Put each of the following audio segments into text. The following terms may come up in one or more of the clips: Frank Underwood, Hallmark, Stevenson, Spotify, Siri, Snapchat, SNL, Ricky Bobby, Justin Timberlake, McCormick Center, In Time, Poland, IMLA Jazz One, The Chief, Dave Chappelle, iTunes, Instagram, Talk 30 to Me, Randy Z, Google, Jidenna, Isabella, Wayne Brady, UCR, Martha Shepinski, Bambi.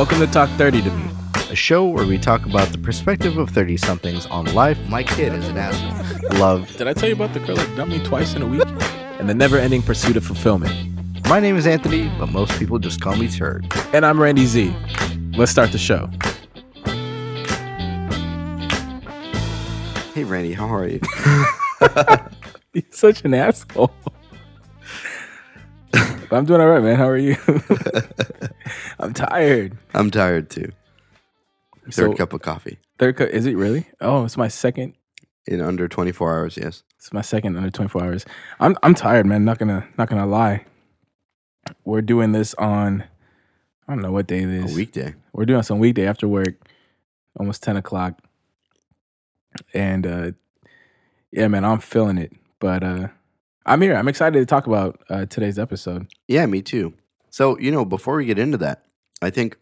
Welcome to Talk 30 to Me, a show where we talk about the perspective of 30-somethings on life. My kid is an asshole. Love. Did I tell you about the girl that dumped me twice in a week? And the never-ending pursuit of fulfillment. My name is Anthony, but most people just call me Turd. And I'm Randy Z. Let's start the show. Hey, Randy, how are you? You're such an asshole. I'm doing all right, man. How are you? I'm tired. I'm tired, too. Third cup of coffee. Third cup? Is it really? Oh, it's my second. In under 24 hours, yes. It's my second under 24 hours. I'm tired, man. Not gonna lie. We're doing this on, I don't know what day it is. A weekday. We're doing this on weekday after work, almost 10 o'clock. And, yeah, man, I'm feeling it. But I'm here. I'm excited to talk about today's episode. Yeah, me too. So, you know, before we get into that, I think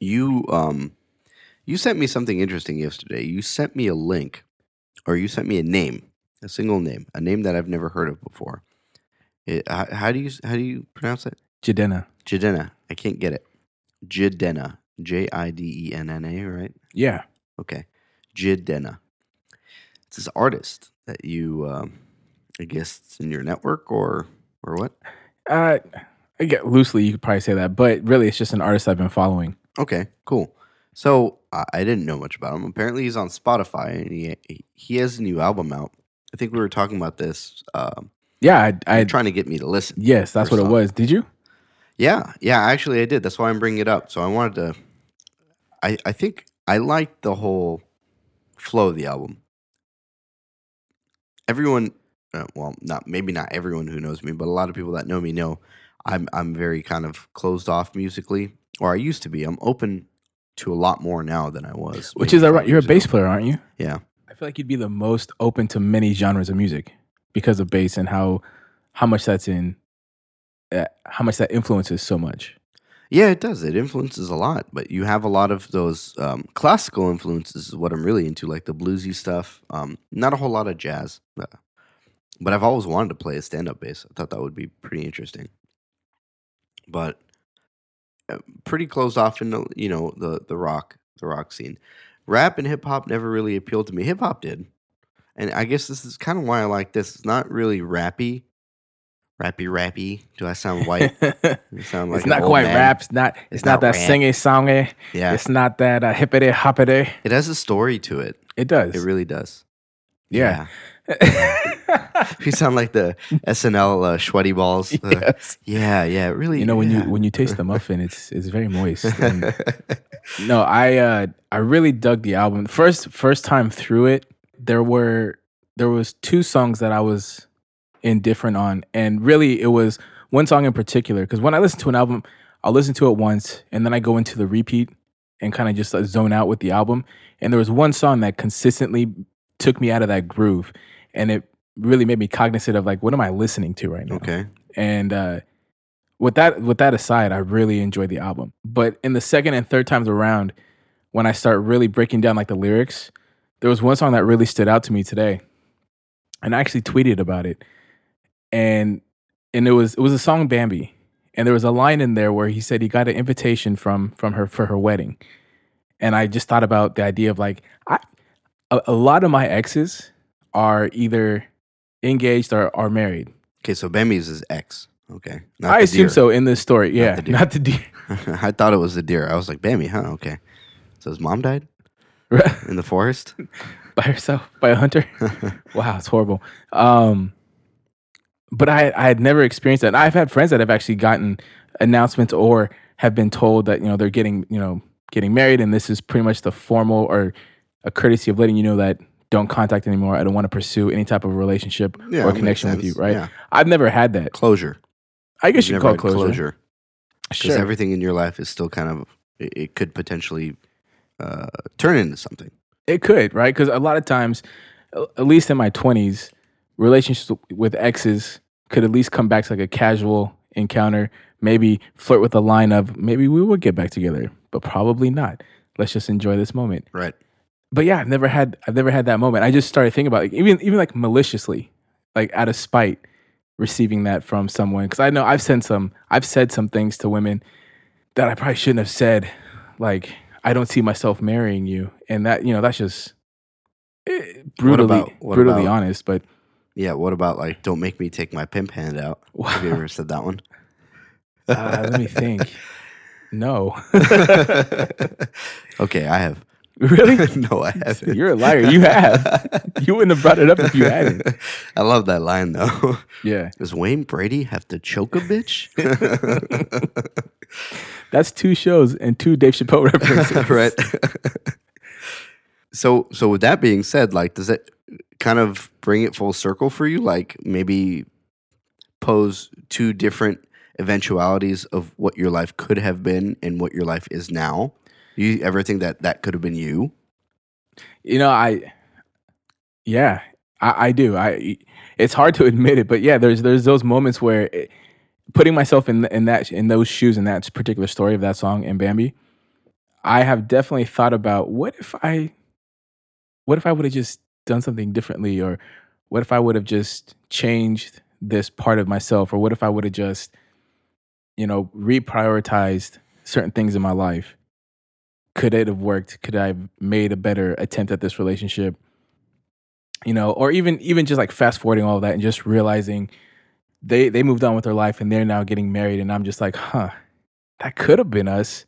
you sent me something interesting yesterday. You sent me a link, or you sent me a name, a single name, a name that I've never heard of before. How do you pronounce it? Jidenna. Jidenna. I can't get it. Jidenna. Jidenna, right? Yeah. Okay. Jidenna. It's this artist that you, I guess, it's in your network or what? I get loosely, you could probably say that, but really, it's just an artist I've been following. Okay, cool. So I didn't know much about him. Apparently, he's on Spotify, and he has a new album out. I think we were talking about this. Yeah, I trying to get me to listen. Yes, that's what it was. Did you? Yeah. Actually, I did. That's why I'm bringing it up. So I wanted to. I think I liked the whole flow of the album. Everyone, well, maybe not everyone who knows me, but a lot of people that know me know I'm very kind of closed off musically, or I used to be. I'm open to a lot more now than I was. Which is ironic. You're a bass player, aren't you? Yeah. I feel like you'd be the most open to many genres of music because of bass and how much that's in, how much that influences so much. Yeah, it does. It influences a lot, but you have a lot of those classical influences is what I'm really into, like the bluesy stuff. Not a whole lot of jazz, but I've always wanted to play a stand-up bass. I thought that would be pretty interesting. But pretty closed off in the rock scene. Rap and hip-hop never really appealed to me. Hip-hop did. And I guess this is kind of why I like this. It's not really rappy. Rappy. Do I sound white? You sound like it's not quite rap. It's not that singy-songy. Yeah. It's not that hippity-hoppity. It has a story to it. It does. It really does. Yeah. You sound like the SNL sweaty balls. Yes. Yeah, really. You know, when you taste the muffin, it's very moist. And, no, I really dug the album. First time through it, there was two songs that I was indifferent on, and really it was one song in particular, because when I listen to an album, I'll listen to it once and then I go into the repeat and kind of just zone out with the album. And there was one song that consistently took me out of that groove, and it really made me cognizant of, like, what am I listening to right now? Okay. And with that aside, I really enjoyed the album. But in the second and third times around, when I start really breaking down, like, the lyrics, there was one song that really stood out to me today, and I actually tweeted about it. And it was a song, Bambi, and there was a line in there where he said he got an invitation from her for her wedding, and I just thought about the idea of, like, a lot of my exes are either engaged or are married. Okay, so Bambi is his ex. Okay, not I assume deer. So in this story, yeah, not the deer. I thought it was the deer. I was like, Bambi, huh? Okay, so his mom died in the forest by herself, by a hunter. Wow, it's horrible. But I had never experienced that. I've had friends that have actually gotten announcements or have been told that, you know, they're getting married, and this is pretty much the formal or a courtesy of letting you know that don't contact anymore. I don't want to pursue any type of relationship or connection with you, right? Yeah. I've never had that. Closure. I guess you call it closure. Because everything in your life is still kind of, it could potentially turn into something. It could, right? Because a lot of times, at least in my 20s, relationships with exes could at least come back to, like, a casual encounter, maybe flirt with a line of, maybe we will get back together, but probably not. Let's just enjoy this moment. Right. But yeah, I've never had that moment. I just started thinking about, like, even like maliciously, like out of spite, receiving that from someone, because I know I've said some things to women that I probably shouldn't have said, like, I don't see myself marrying you. And that, you know, that's just brutally honest. But yeah, what about like, don't make me take my pimp hand out? Wow. Have you ever said that one? Let me think. No. Okay, I have. Really? No, I haven't. You're a liar. You have. You wouldn't have brought it up if you hadn't. I love that line, though. Yeah. Does Wayne Brady have to choke a bitch? That's 2 shows and 2 Dave Chappelle references. Right. So with that being said, like, does it kind of bring it full circle for you? Like, maybe pose 2 different eventualities of what your life could have been and what your life is now? You ever think that could have been you? You know, I do. It's hard to admit it, but yeah, there's those moments where putting myself in those shoes in that particular story of that song in Bambi, I have definitely thought about what if I would have just done something differently, or what if I would have just changed this part of myself, or what if I would have just, you know, reprioritized certain things in my life. Could it have worked? Could I have made a better attempt at this relationship? You know, or even just like fast forwarding all of that and just realizing they moved on with their life and they're now getting married, and I'm just like, huh, that could have been us.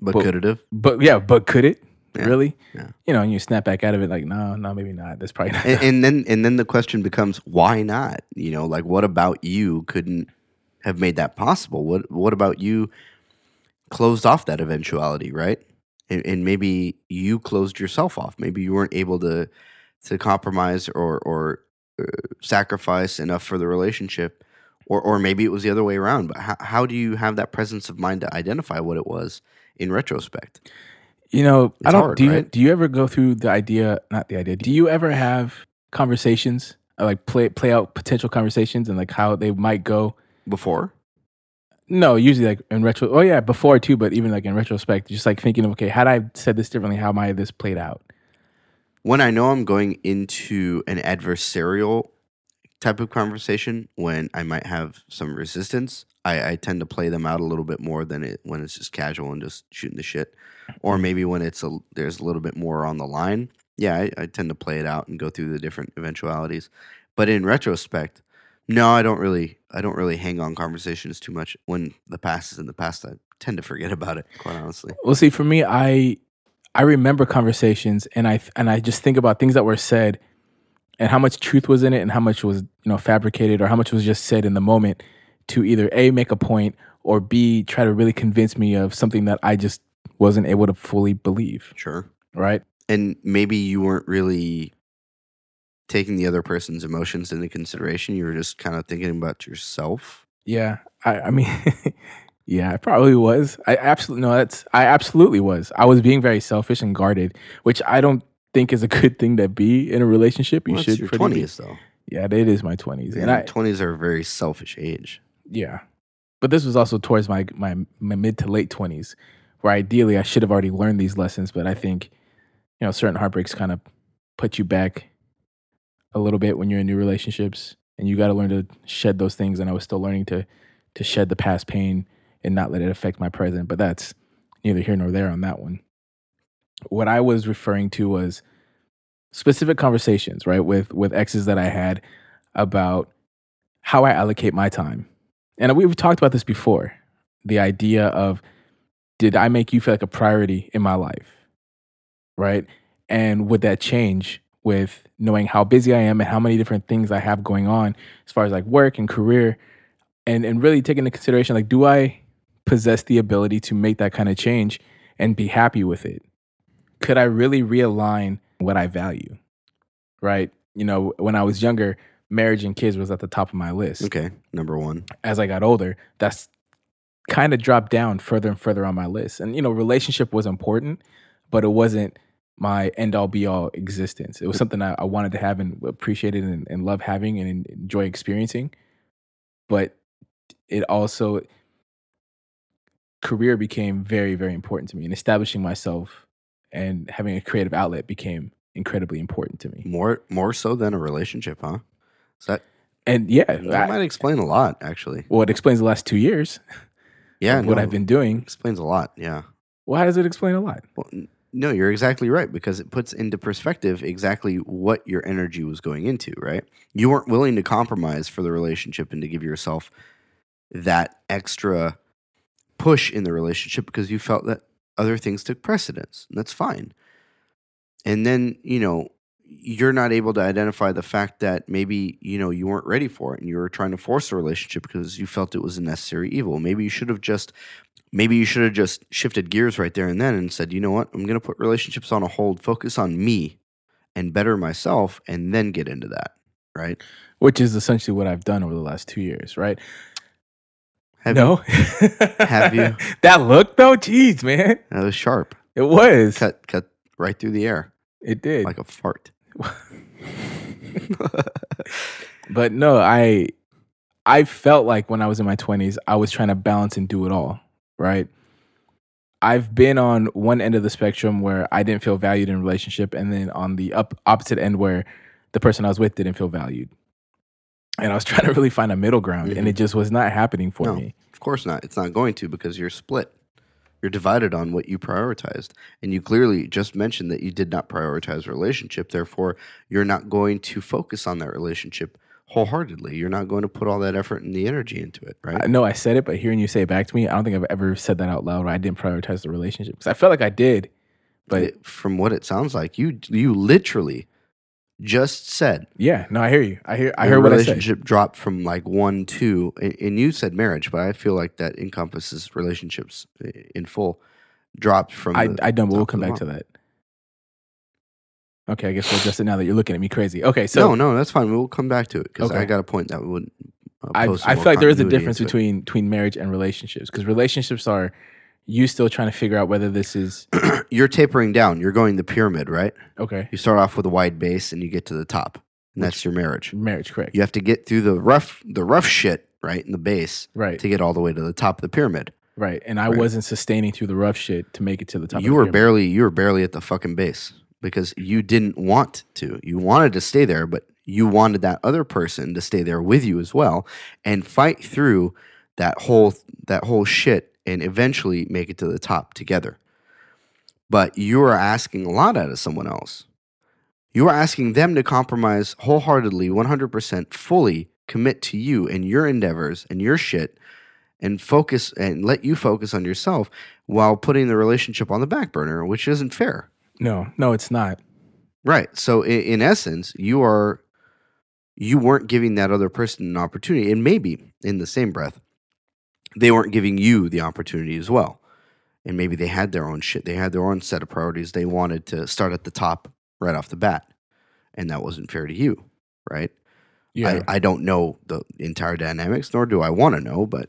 But could it have? But could it? Yeah, really? Yeah. You know, and you snap back out of it like, no, maybe not. That's probably not. And then the question becomes, why not? You know, like, what about you couldn't have made that possible? What about you closed off that eventuality, right? And maybe you closed yourself off. Maybe you weren't able to compromise or sacrifice enough for the relationship, or maybe it was the other way around. But how do you have that presence of mind to identify what it was in retrospect? You know, it's hard, right? Do you ever go through do you ever have conversations, like play out potential conversations and like how they might go before? No, usually like in retro. Oh yeah, before too, but even like in retrospect, just like thinking of, okay, had I said this differently, how might this played out? When I know I'm going into an adversarial type of conversation, when I might have some resistance, I tend to play them out a little bit more than when it's just casual and just shooting the shit. Or maybe when there's a little bit more on the line. Yeah, I tend to play it out and go through the different eventualities. But in retrospect, no, I don't really hang on conversations too much. When the past is in the past, I tend to forget about it, quite honestly. Well, see, for me, I remember conversations, and I just think about things that were said and how much truth was in it and how much was, you know, fabricated, or how much was just said in the moment to either A, make a point, or B, try to really convince me of something that I just wasn't able to fully believe. Sure. Right? And maybe you weren't really taking the other person's emotions into consideration. You were just kind of thinking about yourself. Yeah, I mean, yeah, I probably was. I absolutely was. I was being very selfish and guarded, which I don't think is a good thing to be in a relationship. Well, it's your 20s, though. Yeah, it is my 20s, yeah, and 20s are a very selfish age. Yeah, but this was also towards my mid to late 20s, where ideally I should have already learned these lessons. But I think, you know, certain heartbreaks kind of put you back a little bit when you're in new relationships, and you got to learn to shed those things. And I was still learning to shed the past pain and not let it affect my present, but that's neither here nor there on that one. What I was referring to was specific conversations, right, with exes that I had about how I allocate my time. And we've talked about this before, the idea of, did I make you feel like a priority in my life, right? And would that change with knowing how busy I am and how many different things I have going on as far as like work and career, and really taking into consideration, like, do I possess the ability to make that kind of change and be happy with it? Could I really realign what I value, right? You know, when I was younger, marriage and kids was at the top of my list. Okay, number one. As I got older, that's kind of dropped down further and further on my list. And, you know, relationship was important, but it wasn't my end-all be-all existence. It was something I wanted to have and appreciated and love having and enjoy experiencing. But it also, career became very, very important to me. And establishing myself and having a creative outlet became incredibly important to me. More so than a relationship, huh? That might explain a lot, actually. Well, it explains the last 2 years. Yeah, what I've been doing. Explains a lot, yeah. Well, how does it explain a lot? Well, no, you're exactly right, because it puts into perspective exactly what your energy was going into, right? You weren't willing to compromise for the relationship and to give yourself that extra push in the relationship because you felt that other things took precedence, and that's fine. And then, you know, you're not able to identify the fact that maybe, you know, you weren't ready for it and you were trying to force a relationship because you felt it was a necessary evil. Maybe you should have just shifted gears right there and then and said, you know what, I'm going to put relationships on a hold, focus on me and better myself, and then get into that, right? Which is essentially what I've done over the last 2 years, right? Have you? That look, though? Jeez, man. That was sharp. It was. Cut right through the air. It did. Like a fart. But no, I felt like when I was in my 20s, I was trying to balance and do it all, right? I've been on one end of the spectrum where I didn't feel valued in a relationship, and then on the opposite end where the person I was with didn't feel valued. And I was trying to really find a middle ground, and it just was not happening for me. Of course not. It's not going to, because you're split. You're divided on what you prioritized. And you clearly just mentioned that you did not prioritize relationship. Therefore, you're not going to focus on that relationship wholeheartedly. You're not going to put all that effort and the energy into it, right? I know I said it, but hearing you say it back to me, I don't think I've ever said that out loud, where I didn't prioritize the relationship. Because I felt like I did. But from what it sounds like, you literally just said. Yeah, no, I hear you. I heard what I said. Relationship dropped from like 1 2, and you said marriage, but I feel like that encompasses relationships in full. Dropped from. I don't. We'll come back to that. Okay, I guess we'll adjust it now that you're looking at me crazy. Okay, so no, that's fine. We'll come back to it because I got a point that would. I feel like there is a difference between marriage and relationships, because relationships are you still trying to figure out whether this is... You're tapering down. You're going the pyramid, right? Okay. You start off with a wide base and you get to the top. And that's your marriage. Marriage, correct. You have to get through the rough shit, right, in the base, right, to get all the way to the top of the pyramid. Right. And I wasn't sustaining through the rough shit to make it to the top of the pyramid. You were barely at the fucking base because you didn't want to. You wanted to stay there, but you wanted that other person to stay there with you as well and fight through that whole shit and eventually make it to the top together. But you are asking a lot out of someone else. You are asking them to compromise wholeheartedly, 100%, fully commit to you and your endeavors and your shit, and focus and let you focus on yourself while putting the relationship on the back burner, which isn't fair. No, it's not. Right. So in essence, you weren't giving that other person an opportunity, and maybe in the same breath, they weren't giving you the opportunity as well. And maybe they had their own shit. They had their own set of priorities. They wanted to start at the top right off the bat. And that wasn't fair to you, right? Yeah. I don't know the entire dynamics, nor do I want to know, but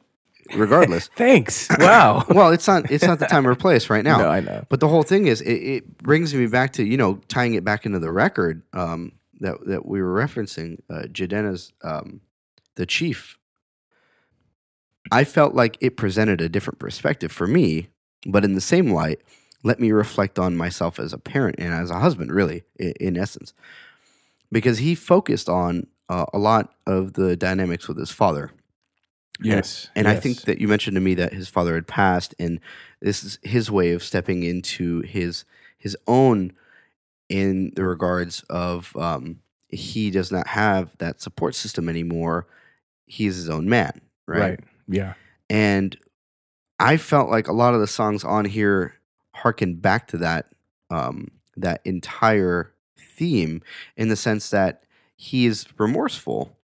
regardless. Thanks. Wow. Well, it's not the time or place right now. No, I know. But the whole thing is, it brings me back to, you know, tying it back into the record that we were referencing, Jidenna's The Chief. I felt like it presented a different perspective for me, but in the same light, let me reflect on myself as a parent and as a husband, really, in essence, because he focused on a lot of the dynamics with his father. Yes. And I think that you mentioned to me that his father had passed, and this is his way of stepping into his own in the regards of he does not have that support system anymore. He is his own man, right? Yeah. And I felt like a lot of the songs on here harken back to that entire theme, in the sense that he is remorseful.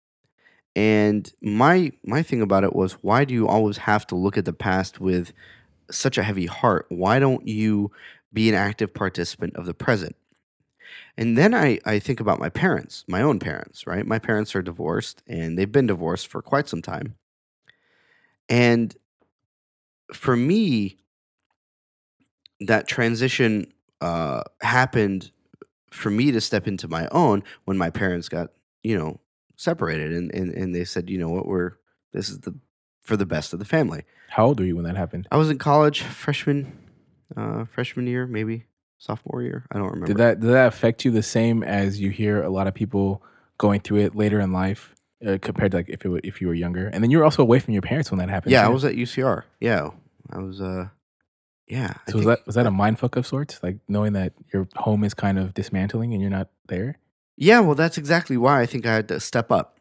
And my thing about it was, why do you always have to look at the past with such a heavy heart? Why don't you be an active participant of the present? And then I think about my parents, my own parents, right? My parents are divorced, and they've been divorced for quite some time. And for me, that transition happened for me to step into my own when my parents got, you know, separated, and they said, you know what, this is for the best of the family. How old were you when that happened? I was in college, freshman year, maybe sophomore year. I don't remember. Did that affect you the same as you hear a lot of people going through it later in life? compared to like if you were younger. And then you were also away from your parents when that happened. Yeah, too. I was at UCR. Yeah, I was. Yeah. So was that a mind fuck of sorts? Like knowing that your home is kind of dismantling and you're not there. Yeah, well, that's exactly why I think I had to step up.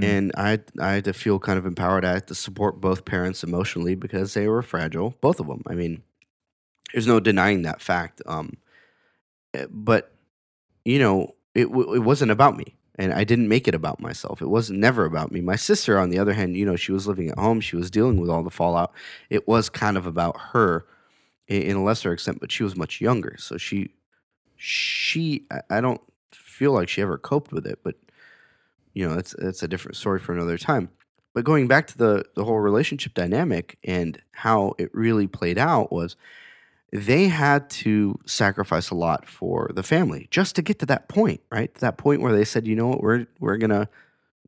And I had to feel kind of empowered. I had to support both parents emotionally because they were fragile, both of them. I mean, there's no denying that fact. But, you know, it wasn't about me, and I didn't make it about myself. It was never about me. My sister, on the other hand, you know, she was living at home. She was dealing with all the fallout. It was kind of about her in a lesser extent, but she was much younger. So she I don't feel like she ever coped with it, but you know, that's a different story for another time. But going back to the whole relationship dynamic and how it really played out was they had to sacrifice a lot for the family just to get to that point, right? That point where they said, you know what, we're going to,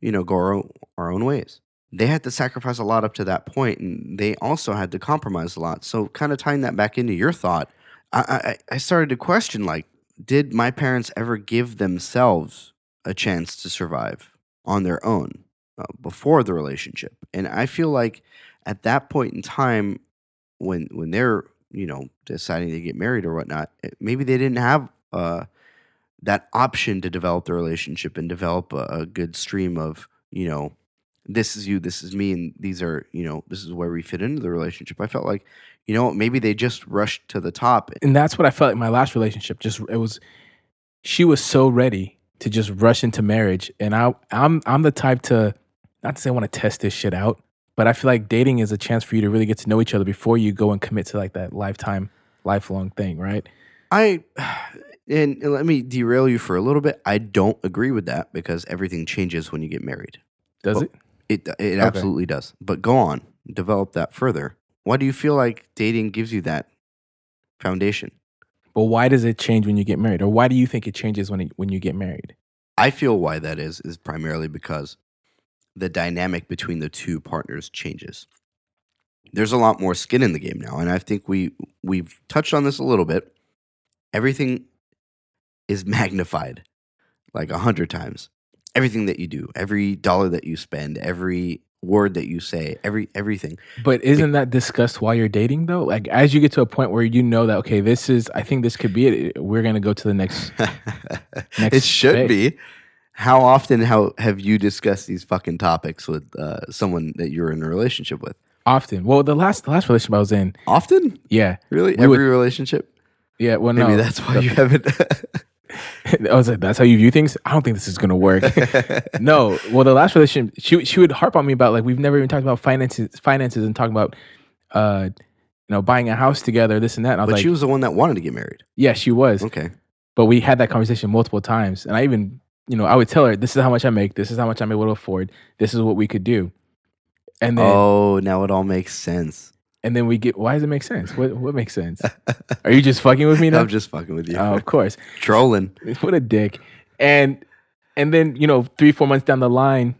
you know, go our own ways. They had to sacrifice a lot up to that point, and they also had to compromise a lot. So kind of tying that back into your thought, I started to question, like, did my parents ever give themselves a chance to survive on their own before the relationship? And I feel like at that point in time, when they're, you know, deciding to get married or whatnot, maybe they didn't have that option to develop the relationship and develop a good stream of, you know, this is you, this is me, and these are, you know, this is where we fit into the relationship. I felt like, you know, maybe they just rushed to the top. And that's what I felt like my last relationship. She was so ready to just rush into marriage. And I'm the type to, not to say I want to test this shit out, but I feel like dating is a chance for you to really get to know each other before you go and commit to like that lifelong thing, right? And let me derail you for a little bit. I don't agree with that because everything changes when you get married. Does it? It absolutely does. But go on, develop that further. Why do you feel like dating gives you that foundation? But why does it change when you get married? Or why do you think it changes when you get married? I feel why that is primarily because the dynamic between the two partners changes. There's a lot more skin in the game now, and I think we've touched on this a little bit. Everything is magnified like 100 times. Everything that you do, every dollar that you spend, every word that you say, everything. But isn't that discussed while you're dating though? Like as you get to a point where you know that, okay, this is, I think this could be it. We're going to go to the next It should phase. Be. How often have you discussed these fucking topics with someone that you're in a relationship with? Often. Well, the last relationship I was in. Often? Yeah. Really? Every relationship? Yeah. Well, maybe that's why you haven't. I was like, that's how you view things? I don't think this is going to work. No. Well, the last relationship, she would harp on me about, like, we've never even talked about finances and talking about, you know, buying a house together, this and that. And I was but like, she was the one that wanted to get married. Yeah, she was. Okay. But we had that conversation multiple times. And I even, you know, I would tell her, this is how much I make. This is how much I'm able to afford. This is what we could do. And then, oh, now it all makes sense. And then we get, why does it make sense? What makes sense? Are you just fucking with me now? I'm just fucking with you. Oh, of course. Trolling. What a dick. And then, you know, 3-4 months down the line,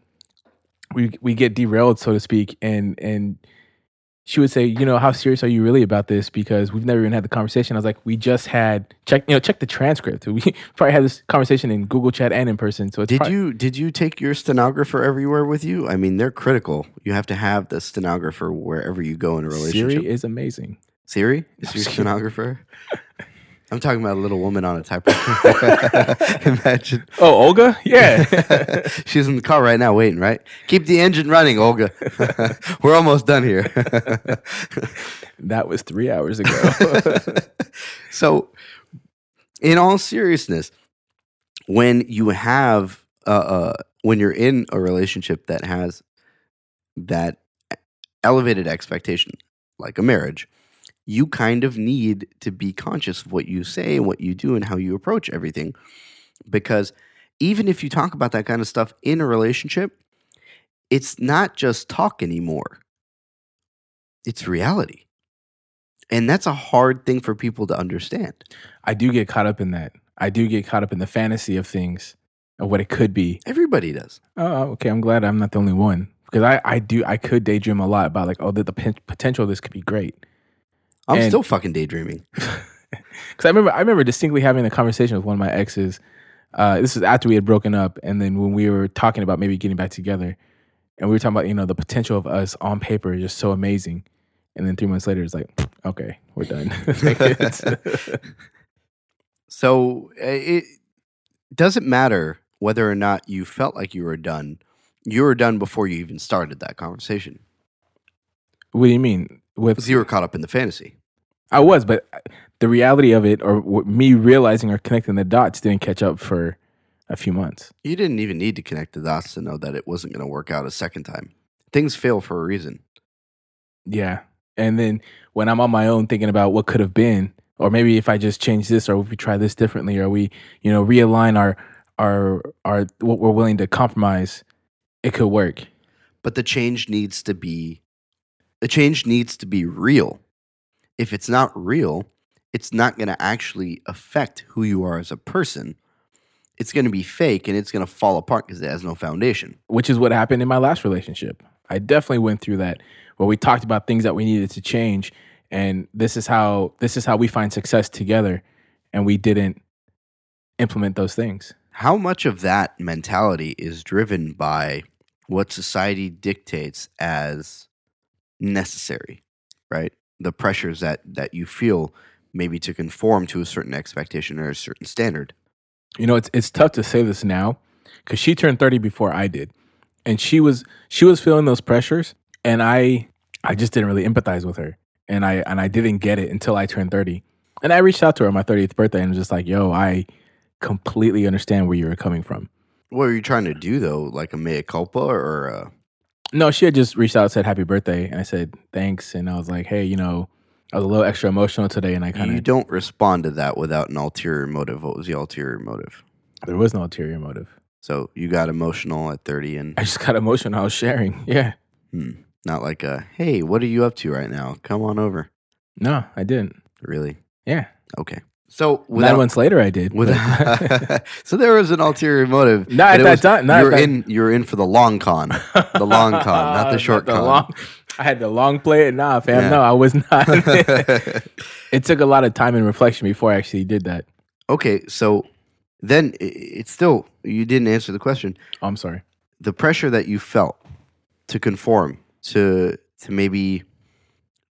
we get derailed, so to speak. And she would say, you know, how serious are you really about this? Because we've never even had the conversation. I was like, we just had, check the transcript. We probably had this conversation in Google Chat and in person. So it's did you take your stenographer everywhere with you? I mean, they're critical. You have to have the stenographer wherever you go in a relationship. Siri is amazing. Siri is your stenographer? I'm talking about a little woman on a typewriter. Imagine. Oh, Olga? Yeah. She's in the car right now waiting, right? Keep the engine running, Olga. We're almost done here. That was 3 hours ago. So, in all seriousness, when you're in a relationship that has that elevated expectation, like a marriage, you kind of need to be conscious of what you say, what you do, and how you approach everything. Because even if you talk about that kind of stuff in a relationship, it's not just talk anymore. It's reality. And that's a hard thing for people to understand. I do get caught up in that. I do get caught up in the fantasy of things, of what it could be. Everybody does. Oh, okay. I'm glad I'm not the only one. Because I could daydream a lot about like, oh, the potential of this could be great. I'm still fucking daydreaming. Because I remember distinctly having a conversation with one of my exes This was after we had broken up, and then when we were talking about maybe getting back together, and we were talking about, you know, the potential of us on paper is just so amazing, and then 3 months later it's like, okay, we're done. So it doesn't matter whether or not you felt like you were done. You were done before you even started that conversation. What do you mean? Because you were caught up in the fantasy. I was, but the reality of it, or me realizing or connecting the dots, didn't catch up for a few months. You didn't even need to connect the dots to know that it wasn't going to work out a second time. Things fail for a reason. Yeah. And then when I'm on my own thinking about what could have been, or maybe if I just change this, or if we try this differently, or we, you know, realign our what we're willing to compromise, it could work. But the change needs to be real. If it's not real, it's not going to actually affect who you are as a person. It's going to be fake, and it's going to fall apart because it has no foundation. Which is what happened in my last relationship. I definitely went through that, where we talked about things that we needed to change, and this is how we find success together, and we didn't implement those things. How much of that mentality is driven by what society dictates as necessary, right? The pressures that you feel maybe to conform to a certain expectation or a certain standard. You know, it's tough to say this now, because she turned 30 before I did, and she was feeling those pressures, and I just didn't really empathize with her, and I didn't get it until I turned 30, and I reached out to her on my 30th birthday and was just like, "Yo, I completely understand where you were coming from." What were you trying to do though? Like a mea culpa or? No, she had just reached out and said, "Happy birthday." And I said, "Thanks." And I was like, "Hey, you know, I was a little extra emotional today." And I kind of... You don't respond to that without an ulterior motive. What was the ulterior motive? There was no ulterior motive. So you got emotional at 30 and... I just got emotional. I was sharing. Yeah. Not like a, "Hey, what are you up to right now? Come on over." No, I didn't. Really? Yeah. Okay. So 9 months later, I did. So there was an ulterior motive. Not at that time. You're in for the long con. The long con, not the short con. I had the long play. Nah, fam. Yeah. No, I was not. It took a lot of time and reflection before I actually did that. Okay, so then it's still, you didn't answer the question. Oh, I'm sorry. The pressure that you felt to conform, to maybe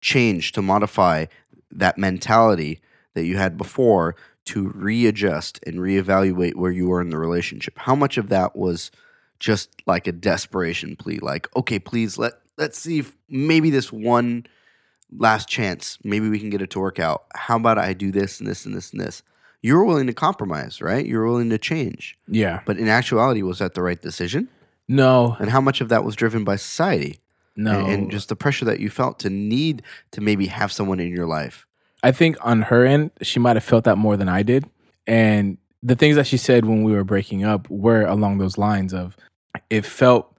change, to modify that mentality that you had before, to readjust and reevaluate where you were in the relationship. How much of that was just like a desperation plea? Like, okay, please, let's see if maybe this one last chance, maybe we can get it to work out. How about I do this and this and this and this? You were willing to compromise, right? You were willing to change. Yeah. But in actuality, was that the right decision? No. And how much of that was driven by society? No. And just the pressure that you felt to need to maybe have someone in your life. I think on her end, she might have felt that more than I did. And the things that she said when we were breaking up were along those lines of, it felt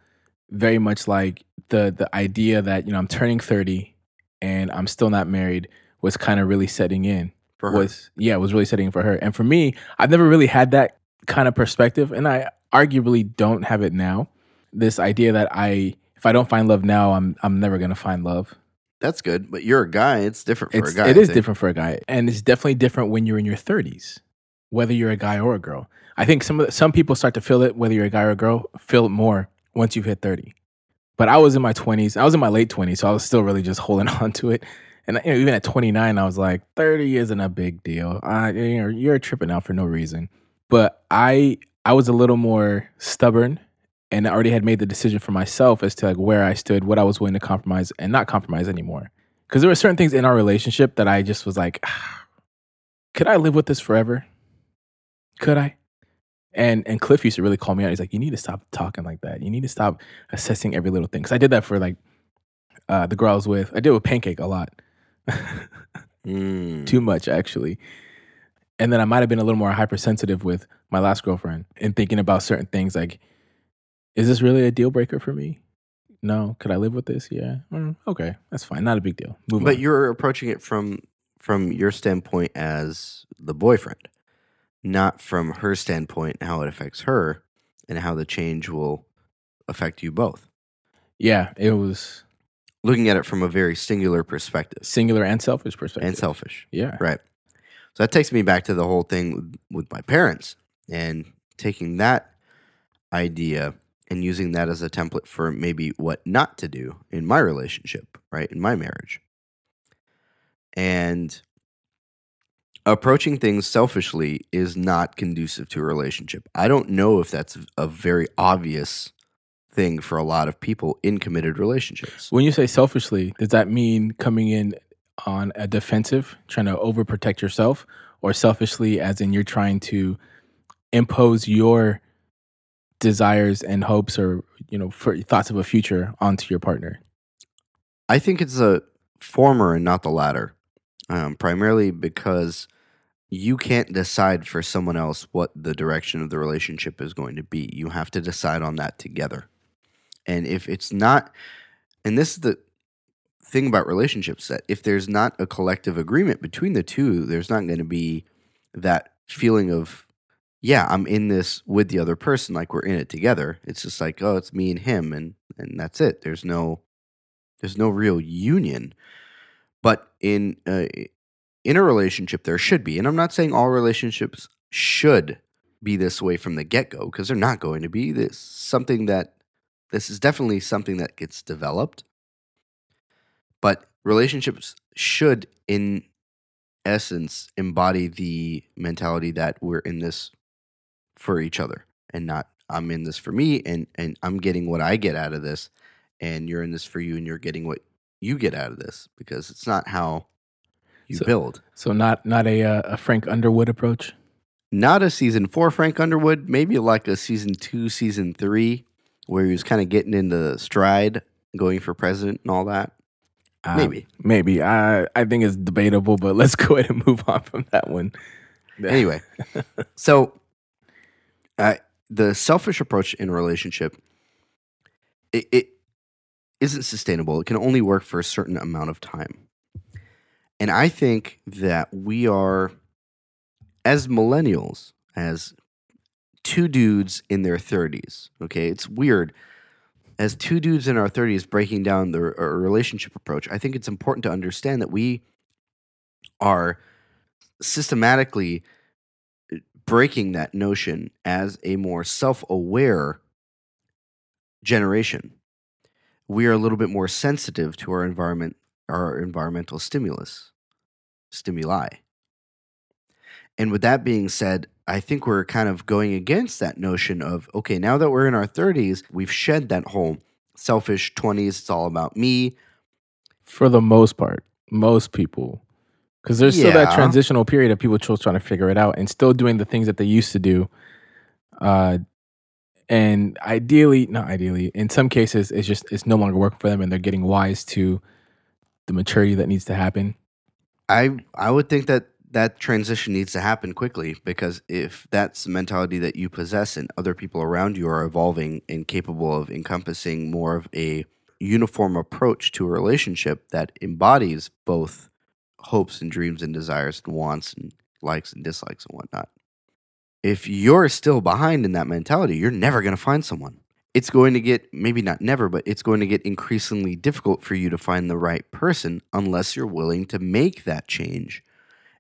very much like the idea that, you know, I'm turning 30 and I'm still not married was kind of really setting in. For her. Yeah, it was really setting in for her. And for me, I've never really had that kind of perspective. And I arguably don't have it now. This idea that if I don't find love now, I'm never going to find love. That's good, but you're a guy. It's different for a guy. It is different for a guy, and it's definitely different when you're in your 30s, whether you're a guy or a girl. I think some people start to feel it, whether you're a guy or a girl, feel it more once you've hit 30. But I was in my 20s. I was in my late 20s, so I was still really just holding on to it. And you know, even at 29, I was like, 30 isn't a big deal. You're tripping out for no reason. But I was a little more stubborn. And I already had made the decision for myself as to like where I stood, what I was willing to compromise and not compromise anymore. Because there were certain things in our relationship that I just was like, could I live with this forever? Could I? And Cliff used to really call me out. He's like, "You need to stop talking like that. You need to stop assessing every little thing." Because I did that for like the girl I was with. I did with Pancake a lot. Too much, actually. And then I might have been a little more hypersensitive with my last girlfriend and thinking about certain things like, is this really a deal breaker for me? No. Could I live with this? Yeah. Okay. That's fine. Not a big deal. Move on. You're approaching it from your standpoint as the boyfriend, not from her standpoint, how it affects her and how the change will affect you both. Yeah. It was... Looking at it from a very singular perspective. Singular and selfish perspective. And selfish. Yeah. Right. So that takes me back to the whole thing with my parents and taking that idea and using that as a template for maybe what not to do in my relationship, right? In my marriage. And approaching things selfishly is not conducive to a relationship. I don't know if that's a very obvious thing for a lot of people in committed relationships. When you say selfishly, does that mean coming in on a defensive, trying to overprotect yourself, or selfishly as in you're trying to impose your desires and hopes or, you know, for thoughts of a future onto your partner? I think it's the former and not the latter. Primarily because you can't decide for someone else what the direction of the relationship is going to be. You have to decide on that together. And if it's not, and this is the thing about relationships, that if there's not a collective agreement between the two, there's not going to be that feeling of, yeah, I'm in this with the other person, like we're in it together. It's just like, oh, it's me and him, and that's it. There's no real union. But in a relationship, there should be. And I'm not saying all relationships should be this way from the get-go, because they're not going to be. This is definitely something that gets developed. But relationships should, in essence, embody the mentality that we're in this for each other and not I'm in this for me and I'm getting what I get out of this, and you're in this for you and you're getting what you get out of this, because it's not how you build. So not a Frank Underwood approach? Not a season 4 Frank Underwood, maybe like a season 2, season 3, where he was kind of getting into stride, going for president and all that. Maybe. I think it's debatable, but let's go ahead and move on from that one. Anyway, so the selfish approach in a relationship, it isn't sustainable. It can only work for a certain amount of time. And I think that we are, as millennials, as two dudes in their 30s, okay? It's weird. As two dudes in our 30s breaking down the relationship approach, I think it's important to understand that we are systematically breaking that notion as a more self-aware generation. We are a little bit more sensitive to our environment, our environmental stimuli. And with that being said, I think we're kind of going against that notion of, okay, now that we're in our 30s, we've shed that whole selfish 20s, it's all about me. For the most part, most people. Because there's still that transitional period of people still trying to figure it out and still doing the things that they used to do. And not ideally, in some cases, it's no longer working for them and they're getting wise to the maturity that needs to happen. I would think that transition needs to happen quickly, because if that's the mentality that you possess and other people around you are evolving and capable of encompassing more of a uniform approach to a relationship that embodies both hopes and dreams and desires and wants and likes and dislikes and whatnot. If you're still behind in that mentality, you're never going to find someone. It's going to get, maybe not never, but it's going to get increasingly difficult for you to find the right person unless you're willing to make that change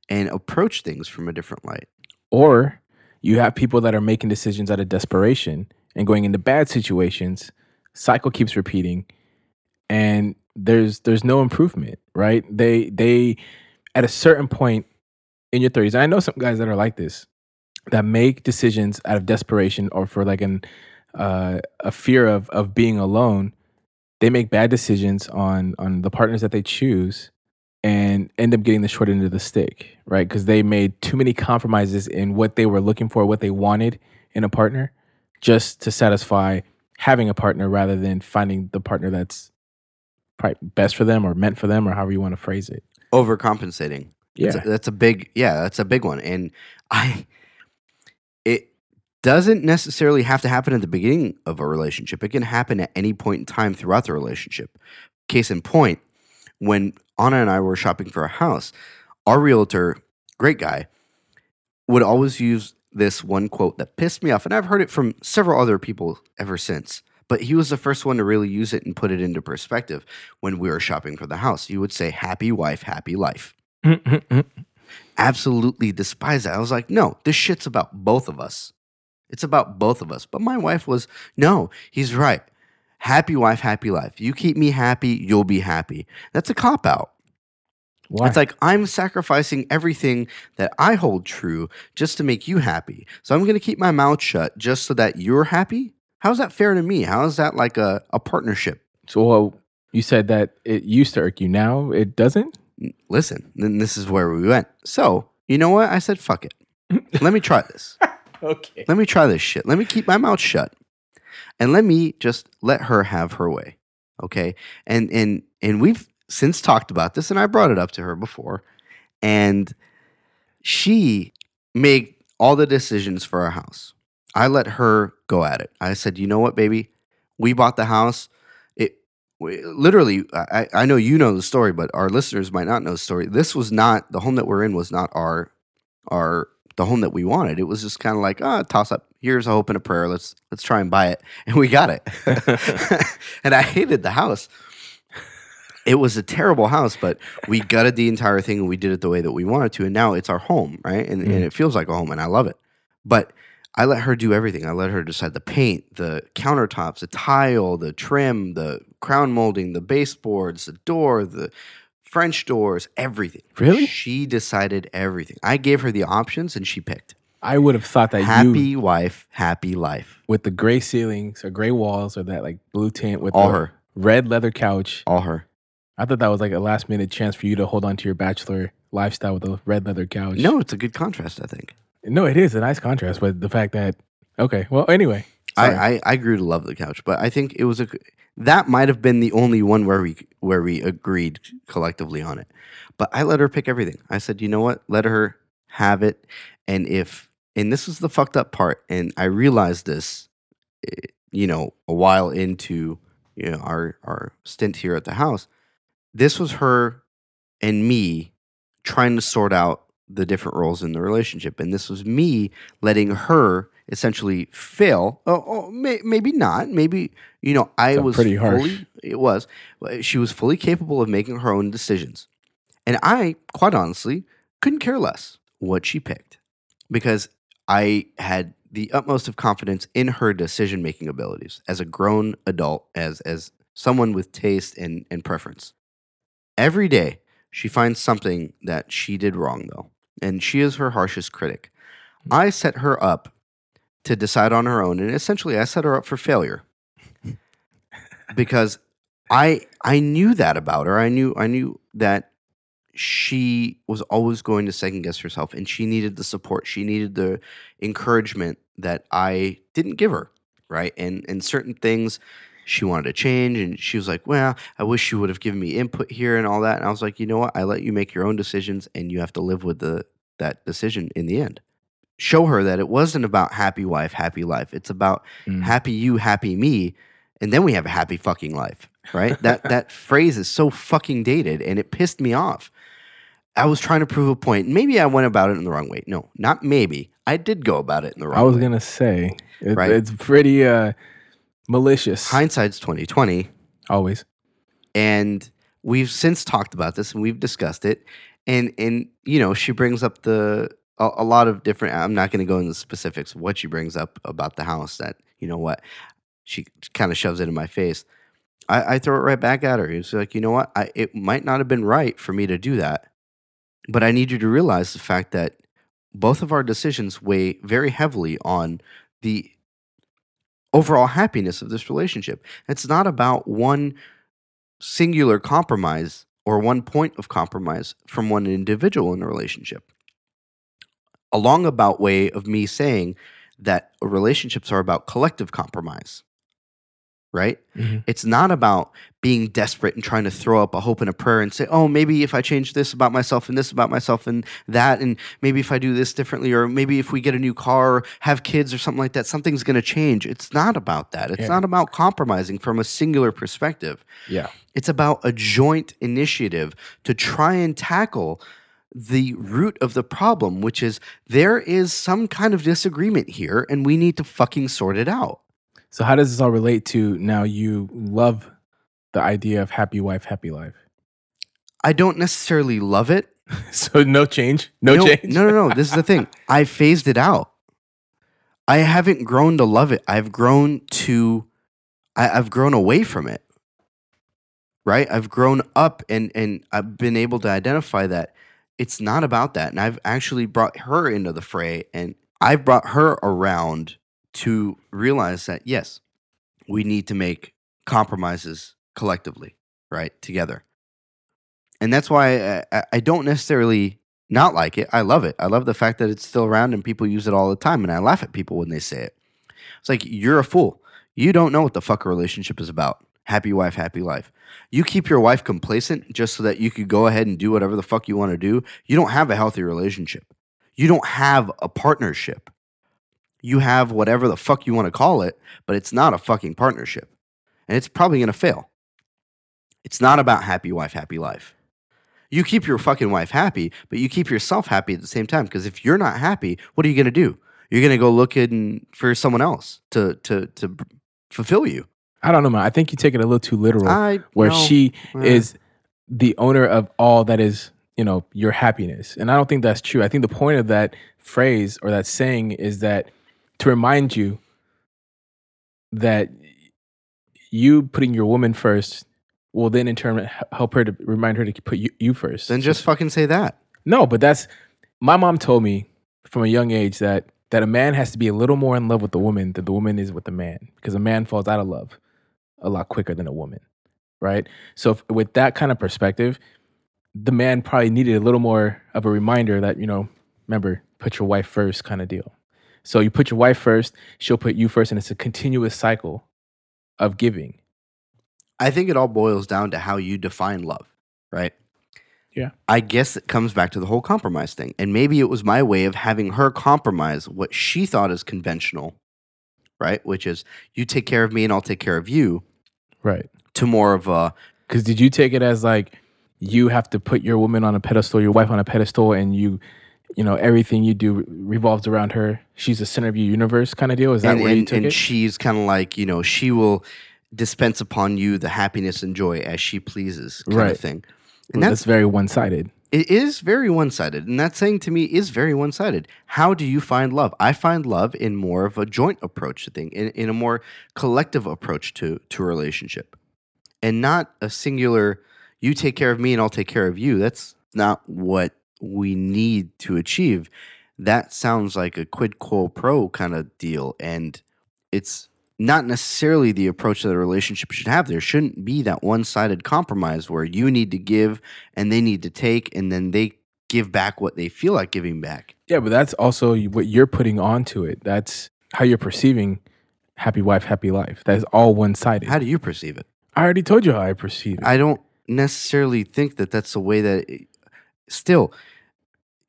and approach things from a different light. Or you have people that are making decisions out of desperation and going into bad situations. Cycle keeps repeating and there's no improvement, right? They at a certain point in your 30s, and I know some guys that are like this, that make decisions out of desperation or for like a fear of being alone. They make bad decisions on the partners that they choose and end up getting the short end of the stick, right? Because they made too many compromises in what they were looking for, what they wanted in a partner, just to satisfy having a partner rather than finding the partner that's probably best for them or meant for them, or however you want to phrase it. Overcompensating. Yeah. That's a big one. And it doesn't necessarily have to happen at the beginning of a relationship. It can happen at any point in time throughout the relationship. Case in point, when Anna and I were shopping for a house, our realtor, great guy, would always use this one quote that pissed me off. And I've heard it from several other people ever since. But he was the first one to really use it and put it into perspective when we were shopping for the house. He would say, happy wife, happy life. Absolutely despise that. I was like, no, this shit's about both of us. It's about both of us. But my wife was, no, he's right. Happy wife, happy life. You keep me happy, you'll be happy. That's a cop-out. Why? It's like I'm sacrificing everything that I hold true just to make you happy. So I'm going to keep my mouth shut just so that you're happy? How's that fair to me? How is that like a partnership? So you said that it used to irk you. Now it doesn't? Listen, then this is where we went. So you know what? I said, fuck it. Let me try this. Okay. Let me try this shit. Let me keep my mouth shut. And let me just let her have her way. Okay? And we've since talked about this, and I brought it up to her before. And she made all the decisions for our house. I let her go at it. I said, you know what, baby? We bought the house. Literally, I know you know the story, but our listeners might not know the story. This was not, the home that we're in was not the home that we wanted. It was just kind of like, toss up. Here's a hope and a prayer. Let's try and buy it. And we got it. And I hated the house. It was a terrible house, but we gutted the entire thing and we did it the way that we wanted to. And now it's our home, right? And it feels like a home and I love it. But I let her do everything. I let her decide the paint, the countertops, the tile, the trim, the crown molding, the baseboards, the door, the French doors, everything. Really? She decided everything. I gave her the options and she picked. I would have thought that happy wife, happy life. With the gray ceilings or gray walls or that like blue tint with all her red leather couch. All her. I thought that was like a last minute chance for you to hold on to your bachelor lifestyle with a red leather couch. No, it's a good contrast, I think. No, it is a nice contrast, but the fact that, okay, well, anyway. I grew to love the couch, but I think it was that might have been the only one where we agreed collectively on it. But I let her pick everything. I said, you know what? Let her have it. And this was the fucked up part. And I realized this, you know, a while into, you know, our stint here at the house. This was her and me trying to sort out the different roles in the relationship. And this was me letting her essentially fail. Maybe not. Maybe, you know, I was pretty harsh. She was fully capable of making her own decisions. And I, quite honestly, couldn't care less what she picked because I had the utmost of confidence in her decision-making abilities as a grown adult, as someone with taste and preference. Every day, she finds something that she did wrong, though, and she is her harshest critic. I set her up to decide on her own, and essentially, I set her up for failure because I knew that about her. I knew that she was always going to second-guess herself, and she needed the support. She needed the encouragement that I didn't give her, right? And certain things she wanted to change, and she was like, well, I wish you would have given me input here and all that. And I was like, you know what? I let you make your own decisions, and you have to live with that decision in the end. Show her that it wasn't about happy wife, happy life. It's about happy you, happy me, and then we have a happy fucking life, right? That phrase is so fucking dated, and it pissed me off. I was trying to prove a point. Maybe I went about it in the wrong way. No, not maybe. I did go about it in the wrong way. I was going to say, right? It's pretty... malicious. Hindsight's 20/20. Always. And we've since talked about this and we've discussed it. And you know, she brings up a lot of different, I'm not going to go into the specifics of what she brings up about the house that, you know what, she kind of shoves it in my face. I throw it right back at her. It's like, you know what, it might not have been right for me to do that, but I need you to realize the fact that both of our decisions weigh very heavily on the overall happiness of this relationship. It's not about one singular compromise or one point of compromise from one individual in a relationship. A longabout way of me saying that relationships are about collective compromise, right? Mm-hmm. It's not about being desperate and trying to throw up a hope and a prayer and say, oh, maybe if I change this about myself and that, and maybe if I do this differently, or maybe if we get a new car or have kids or something like that, something's going to change. It's not about that. It's not about compromising from a singular perspective. Yeah. It's about a joint initiative to try and tackle the root of the problem, which is there is some kind of disagreement here and we need to fucking sort it out. So how does this all relate to now you love the idea of happy wife, happy life? I don't necessarily love it. So no change? No change? No. This is the thing. I phased it out. I haven't grown to love it. I've grown away from it. Right? I've grown up and I've been able to identify that it's not about that. And I've actually brought her into the fray, and I've brought her around to realize that, yes, we need to make compromises collectively, right? Together. And that's why I don't necessarily not like it. I love it. I love the fact that it's still around and people use it all the time. And I laugh at people when they say it. It's like, you're a fool. You don't know what the fuck a relationship is about. Happy wife, happy life. You keep your wife complacent just so that you could go ahead and do whatever the fuck you want to do. You don't have a healthy relationship. You don't have a partnership. You have whatever the fuck you want to call it, but it's not a fucking partnership. And it's probably going to fail. It's not about happy wife, happy life. You keep your fucking wife happy, but you keep yourself happy at the same time. Because if you're not happy, what are you going to do? You're going to go looking for someone else to fulfill you. I don't know, man. I think you take it a little too literal. She is the owner of all that is, your happiness. And I don't think that's true. I think the point of that phrase or that saying is that to remind you that you putting your woman first will then in turn help her to remind her to put you first. Then just fucking say that. No, but that's... My mom told me from a young age that a man has to be a little more in love with the woman than the woman is with the man, because a man falls out of love a lot quicker than a woman, right? So with that kind of perspective, the man probably needed a little more of a reminder that, remember, put your wife first kind of deal. So you put your wife first, she'll put you first, and it's a continuous cycle of giving. I think it all boils down to how you define love, right? Yeah. I guess it comes back to the whole compromise thing. And maybe it was my way of having her compromise what she thought is conventional, right? Which is, you take care of me and I'll take care of you. Right. To more of a... Because did you take it as like, you have to put your woman on a pedestal, your wife on a pedestal, and you everything you do revolves around her. She's the center of your universe kind of deal? Is that where you took it? And she's kind of like, she will dispense upon you the happiness and joy as she pleases kind of thing. And well, that's very one-sided. It is very one-sided. And that saying to me is very one-sided. How do you find love? I find love in more of a joint approach to thing, in a more collective approach to a relationship. And not a singular, you take care of me and I'll take care of you. That's not what we need to achieve. That sounds like a quid quo pro kind of deal. And it's not necessarily the approach that a relationship should have. There shouldn't be that one-sided compromise where you need to give and they need to take, and then they give back what they feel like giving back. Yeah, but that's also what you're putting onto it. That's how you're perceiving happy wife, happy life. That is all one-sided. How do you perceive it? I already told you how I perceive it. I don't necessarily think that that's the way that... Still,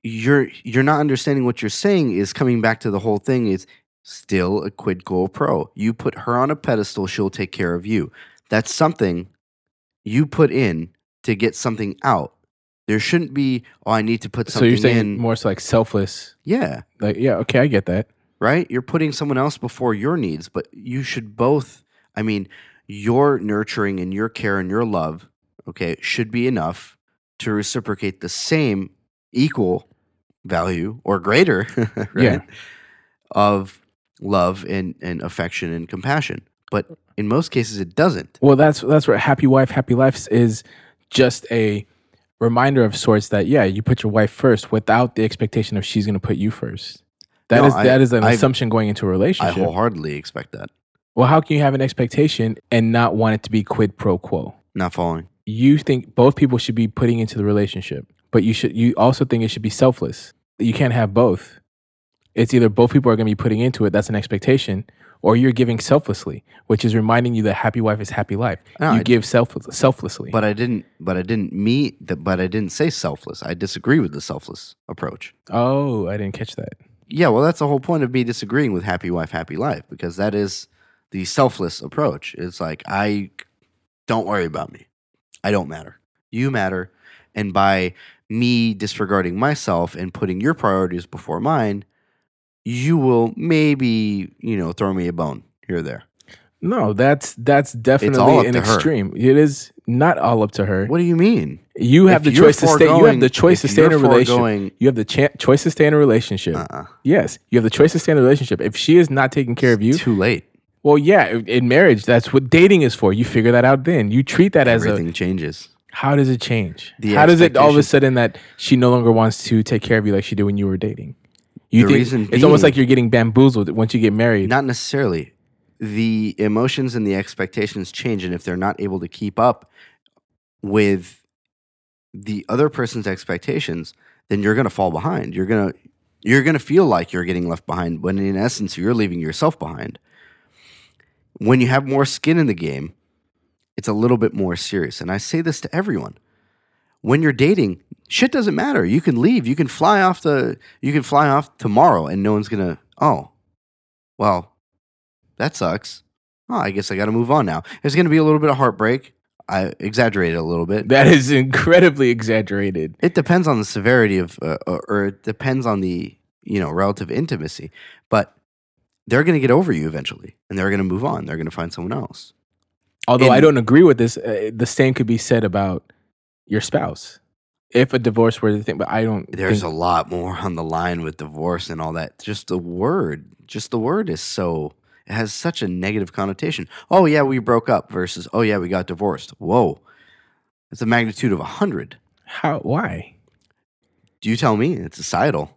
you're not understanding what you're saying is coming back to the whole thing is... Still a quid quo pro. You put her on a pedestal, she'll take care of you. That's something you put in to get something out. There shouldn't be, I need to put something in. So you're saying more so like selfless. Yeah. Like, yeah, okay, I get that. Right? You're putting someone else before your needs, but you should both, your nurturing and your care and your love, okay, should be enough to reciprocate the same equal value or greater, right? Yeah. Of love and affection and compassion, but in most cases it doesn't. Well, that's where happy wife, happy life is just a reminder of sorts that you put your wife first without the expectation of she's going to put you first. That is an assumption going into a relationship. I wholeheartedly expect that. Well, how can you have an expectation and not want it to be quid pro quo? Not following. You think both people should be putting into the relationship, but you also think it should be selfless. You can't have both. It's either both people are going to be putting into it, that's an expectation, or you're giving selflessly, which is reminding you that happy wife is happy life. No, you give selflessly. But I didn't say selfless. I disagree with the selfless approach. Oh, I didn't catch that. Yeah, well, that's the whole point of me disagreeing with happy wife, happy life, because that is the selfless approach. It's like, I don't worry about me. I don't matter. You matter. And by me disregarding myself and putting your priorities before mine, you will maybe, throw me a bone here or there. No, that's definitely an extreme. It is not all up to her. What do you mean? You have the choice to stay. You have the choice to stay in a relationship. You have the choice to stay in a relationship. Yes, you have the choice to stay in a relationship. If she is not taking care of you, too late. Well, yeah, in marriage, that's what dating is for. You figure that out then. You treat that as everything changes. How does it change? How does it all of a sudden that she no longer wants to take care of you like she did when you were dating? You think it's almost like you're getting bamboozled once you get married. Not necessarily. The emotions and the expectations change, and if they're not able to keep up with the other person's expectations, then you're going to fall behind. You're going to feel like you're getting left behind, when in essence you're leaving yourself behind. When you have more skin in the game, it's a little bit more serious. And I say this to everyone. When you're dating, shit doesn't matter. You can leave. You can fly off tomorrow and no one's going to, oh, well, that sucks. Oh, I guess I got to move on now. There's going to be a little bit of heartbreak. I exaggerated a little bit. That is incredibly exaggerated. It depends on the severity of, or it depends on the, relative intimacy. But they're going to get over you eventually, and they're going to move on. They're going to find someone else. Although I don't agree with this, the same could be said about your spouse. If a divorce were the thing, but I don't. There's a lot more on the line with divorce and all that. Just the word is so. It has such a negative connotation. Oh, yeah, we broke up versus, oh, yeah, we got divorced. Whoa. It's a magnitude of 100. How? Why? Do you tell me? It's societal.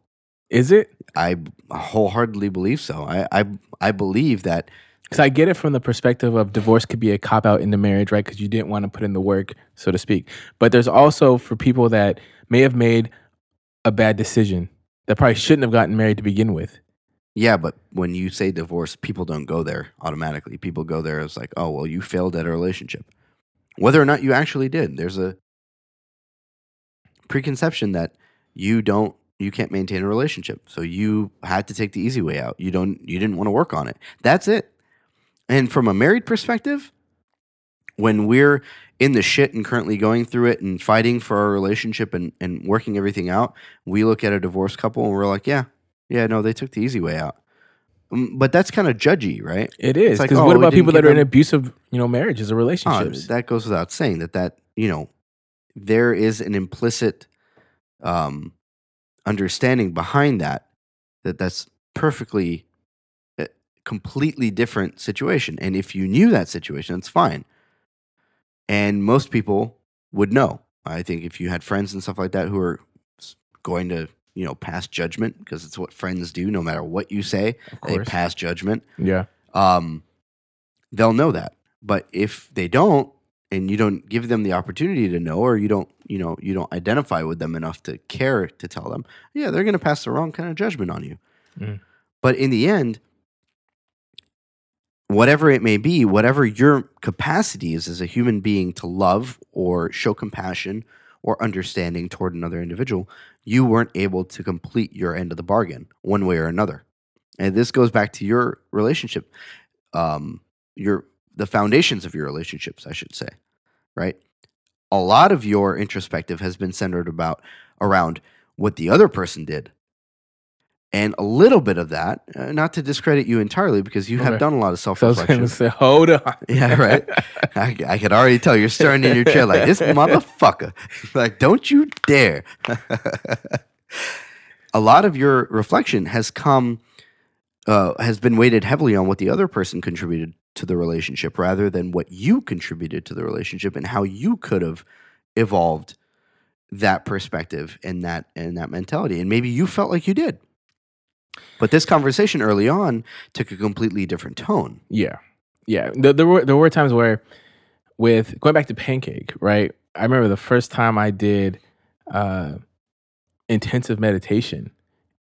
Is it? I wholeheartedly believe so. I believe that. Because I get it from the perspective of divorce could be a cop-out into marriage, right? Because you didn't want to put in the work, so to speak. But there's also for people that may have made a bad decision that probably shouldn't have gotten married to begin with. Yeah, but when you say divorce, people don't go there automatically. People go there as like, oh, well, you failed at a relationship. Whether or not you actually did, there's a preconception that you can't maintain a relationship. So you had to take the easy way out. You didn't want to work on it. That's it. And from a married perspective, when we're in the shit and currently going through it and fighting for our relationship and working everything out, we look at a divorced couple and we're like, yeah, no, they took the easy way out. But that's kind of judgy, right? It is. Because what about people that are in abusive, marriages or relationships? That goes without saying that there is an implicit understanding behind that that's perfectly, completely different situation. And if you knew that situation, it's fine. And most people would know. I think if you had friends and stuff like that who are going to pass judgment, because it's what friends do. No matter what you say, they pass judgment. Yeah. They'll know that. But if they don't, and you don't give them the opportunity to know, or you don't identify with them enough to care to tell them, yeah, they're going to pass the wrong kind of judgment on you. Mm. But in the end, whatever it may be, whatever your capacity is as a human being to love or show compassion or understanding toward another individual, you weren't able to complete your end of the bargain one way or another. And this goes back to your relationship, the foundations of your relationships, I should say, right? A lot of your introspective has been centered around what the other person did. And a little bit of that, not to discredit you entirely, because you have done a lot of self-reflection. I was going to say, hold on. Yeah, right? I could already tell you're staring in your chair like, this motherfucker. Like, don't you dare. A lot of your reflection has been weighted heavily on what the other person contributed to the relationship rather than what you contributed to the relationship and how you could have evolved that perspective and that mentality. And maybe you felt like you did. But this conversation early on took a completely different tone. Yeah. Yeah. There were times where, with going back to Pancake, right? I remember the first time I did intensive meditation.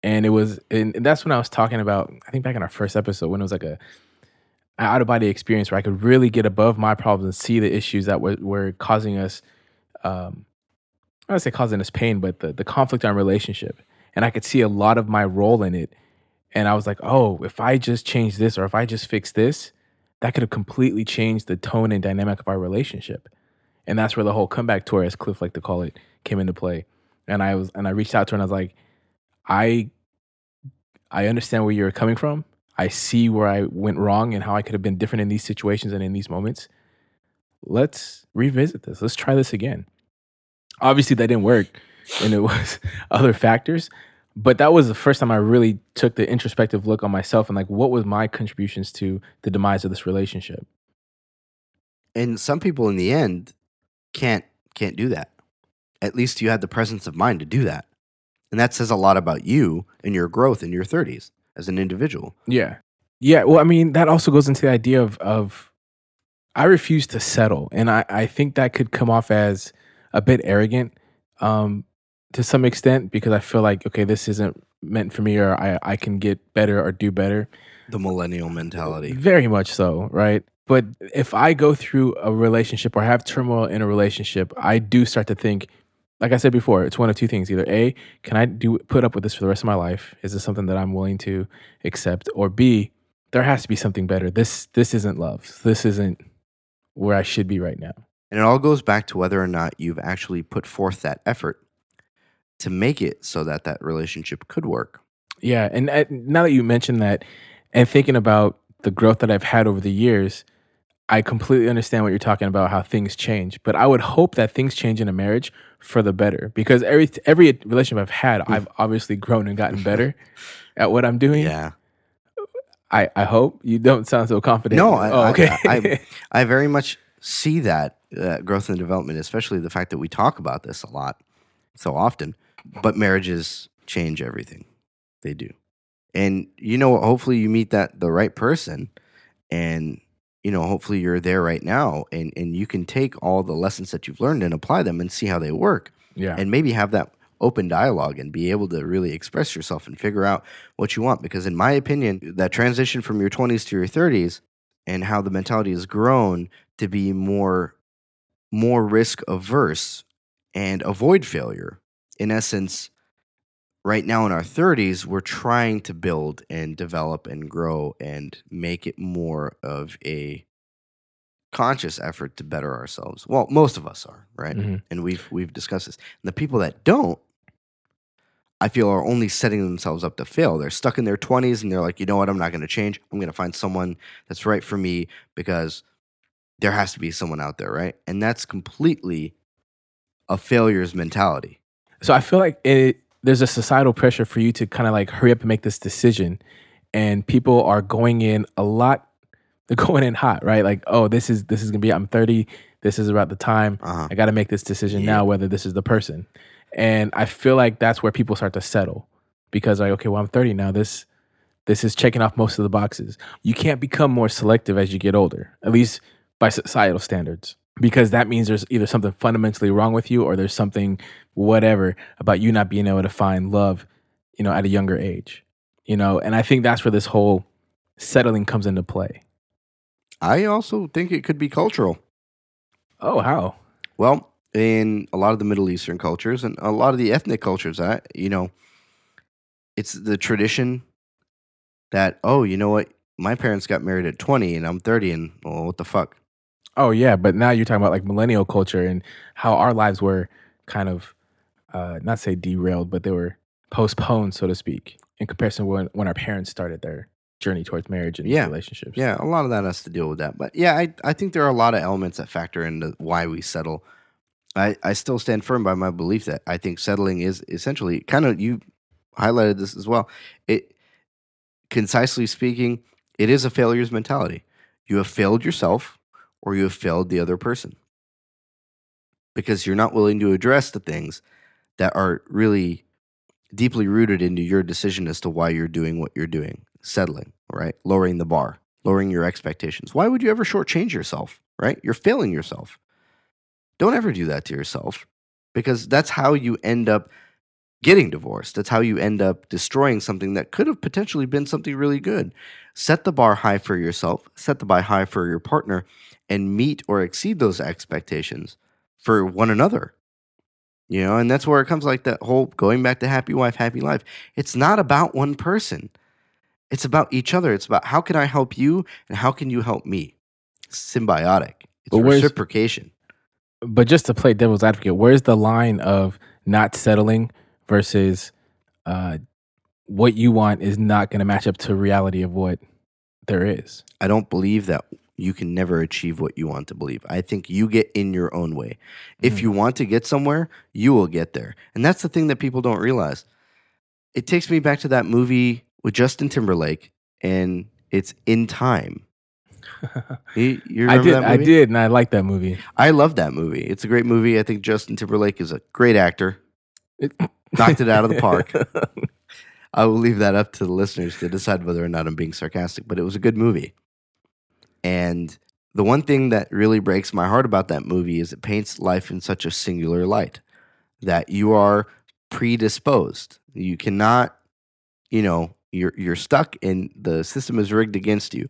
And it was, and that's when I was talking about, I think back in our first episode, when it was like an out-of-body experience where I could really get above my problems and see the issues that were causing us, I would say causing us pain, but the conflict on relationship. And I could see a lot of my role in it. And I was like, oh, if I just change this or if I just fix this, that could have completely changed the tone and dynamic of our relationship. And that's where the whole comeback tour, as Cliff liked to call it, came into play. And I reached out to her and I was like, I understand where you're coming from. I see where I went wrong and how I could have been different in these situations and in these moments. Let's revisit this. Let's try this again. Obviously, that didn't work, and it was other factors. But that was the first time I really took the introspective look on myself and like, what was my contributions to the demise of this relationship? And some people in the end can't do that. At least you had the presence of mind to do that. And that says a lot about you and your growth in your 30s as an individual. Yeah. Yeah. Well, I mean, that also goes into the idea of I refuse to settle. And I think that could come off as a bit arrogant to some extent, because I feel like, okay, this isn't meant for me, or I can get better or do better. The millennial mentality. Very much so, right? But if I go through a relationship or have turmoil in a relationship, I do start to think, like I said before, it's one of two things. Either A, can I put up with this for the rest of my life? Is this something that I'm willing to accept? Or B, there has to be something better. This isn't love. This isn't where I should be right now. And it all goes back to whether or not you've actually put forth that effort to make it so that that relationship could work. Yeah, and now that you mentioned that, and thinking about the growth that I've had over the years, I completely understand what you're talking about, how things change. But I would hope that things change in a marriage for the better, because every relationship I've had, I've obviously grown and gotten better at what I'm doing. Yeah. I hope you don't sound so confident. No, okay. I very much see that growth and development, especially the fact that we talk about this a lot so often. But marriages change everything. They do. And, you know, hopefully you meet the right person, and you know, hopefully you're there right now, and you can take all the lessons that you've learned and apply them and see how they work. Yeah. And maybe have that open dialogue and be able to really express yourself and figure out what you want. Because in my opinion, that transition from your 20s to your 30s and how the mentality has grown to be more risk averse and avoid failure. In essence, right now in our 30s, we're trying to build and develop and grow and make it more of a conscious effort to better ourselves. Well, most of us are, right? Mm-hmm. And we've discussed this. And the people that don't, I feel, are only setting themselves up to fail. They're stuck in their 20s and they're like, you know what? I'm not going to change. I'm going to find someone that's right for me, because there has to be someone out there, right? And that's completely a failure's mentality. So I feel like there's a societal pressure for you to kind of like hurry up and make this decision. And people are going in a lot. They're going in hot, right? Like, oh, this is going to be, I'm 30. This is about the time. I got to make this decision now, whether this is the person. And I feel like that's where people start to settle, because like, okay, well, I'm 30 now. This is checking off most of the boxes. You can't become more selective as you get older, at least by societal standards. Because that means there's either something fundamentally wrong with you, or there's something, whatever, about you not being able to find love, you know, at a younger age, you know? And I think that's where this whole settling comes into play. I also think it could be cultural. Oh, how? Well, in a lot of the Middle Eastern cultures and a lot of the ethnic cultures, you know, it's the tradition that, oh, you know what? My parents got married at 20 and I'm 30 and, well, what the fuck? Oh, yeah, but now you're talking about like millennial culture and how our lives were kind of, not say derailed, but they were postponed, so to speak, in comparison to when our parents started their journey towards marriage and relationships. Yeah, a lot of that has to deal with that. But yeah, I think there are a lot of elements that factor into why we settle. I still stand firm by my belief that I think settling is essentially, kind of, you highlighted this as well, it, concisely speaking, it is a failure's mentality. You have failed yourself, or you have failed the other person, because you're not willing to address the things that are really deeply rooted into your decision as to why you're doing what you're doing. Settling, right? Lowering the bar, lowering your expectations. Why would you ever shortchange yourself, right? You're failing yourself. Don't ever do that to yourself, because that's how you end up getting divorced. That's how you end up destroying something that could have potentially been something really good. Set the bar high for yourself, set the bar high for your partner, and meet or exceed those expectations for one another. You know, and that's where it comes, like that whole going back to happy wife, happy life. It's not about one person. It's about each other. It's about, how can I help you and how can you help me? It's symbiotic. It's reciprocation. But just to play devil's advocate, where's the line of not settling versus what you want is not going to match up to reality of what there is. I don't believe that you can never achieve what you want to believe. I think you get in your own way. If you want to get somewhere, you will get there. And that's the thing that people don't realize. It takes me back to that movie with Justin Timberlake, and it's In Time. You remember that movie? I did, and I like that movie. I love that movie. It's a great movie. I think Justin Timberlake is a great actor. Knocked it out of the park. I will leave that up to the listeners to decide whether or not I'm being sarcastic, but it was a good movie. And the one thing that really breaks my heart about that movie is it paints life in such a singular light that you are predisposed. You cannot, you're stuck and the system is rigged against you.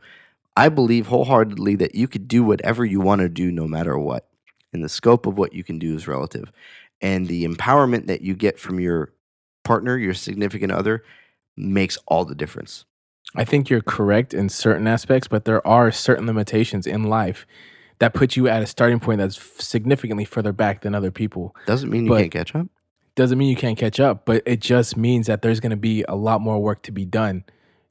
I believe wholeheartedly that you could do whatever you want to do no matter what. And the scope of what you can do is relative. And the empowerment that you get from your partner, your significant other, makes all the difference. I think you're correct in certain aspects, but there are certain limitations in life that put you at a starting point that's significantly further back than other people. Doesn't mean you can't catch up, but it just means that there's going to be a lot more work to be done.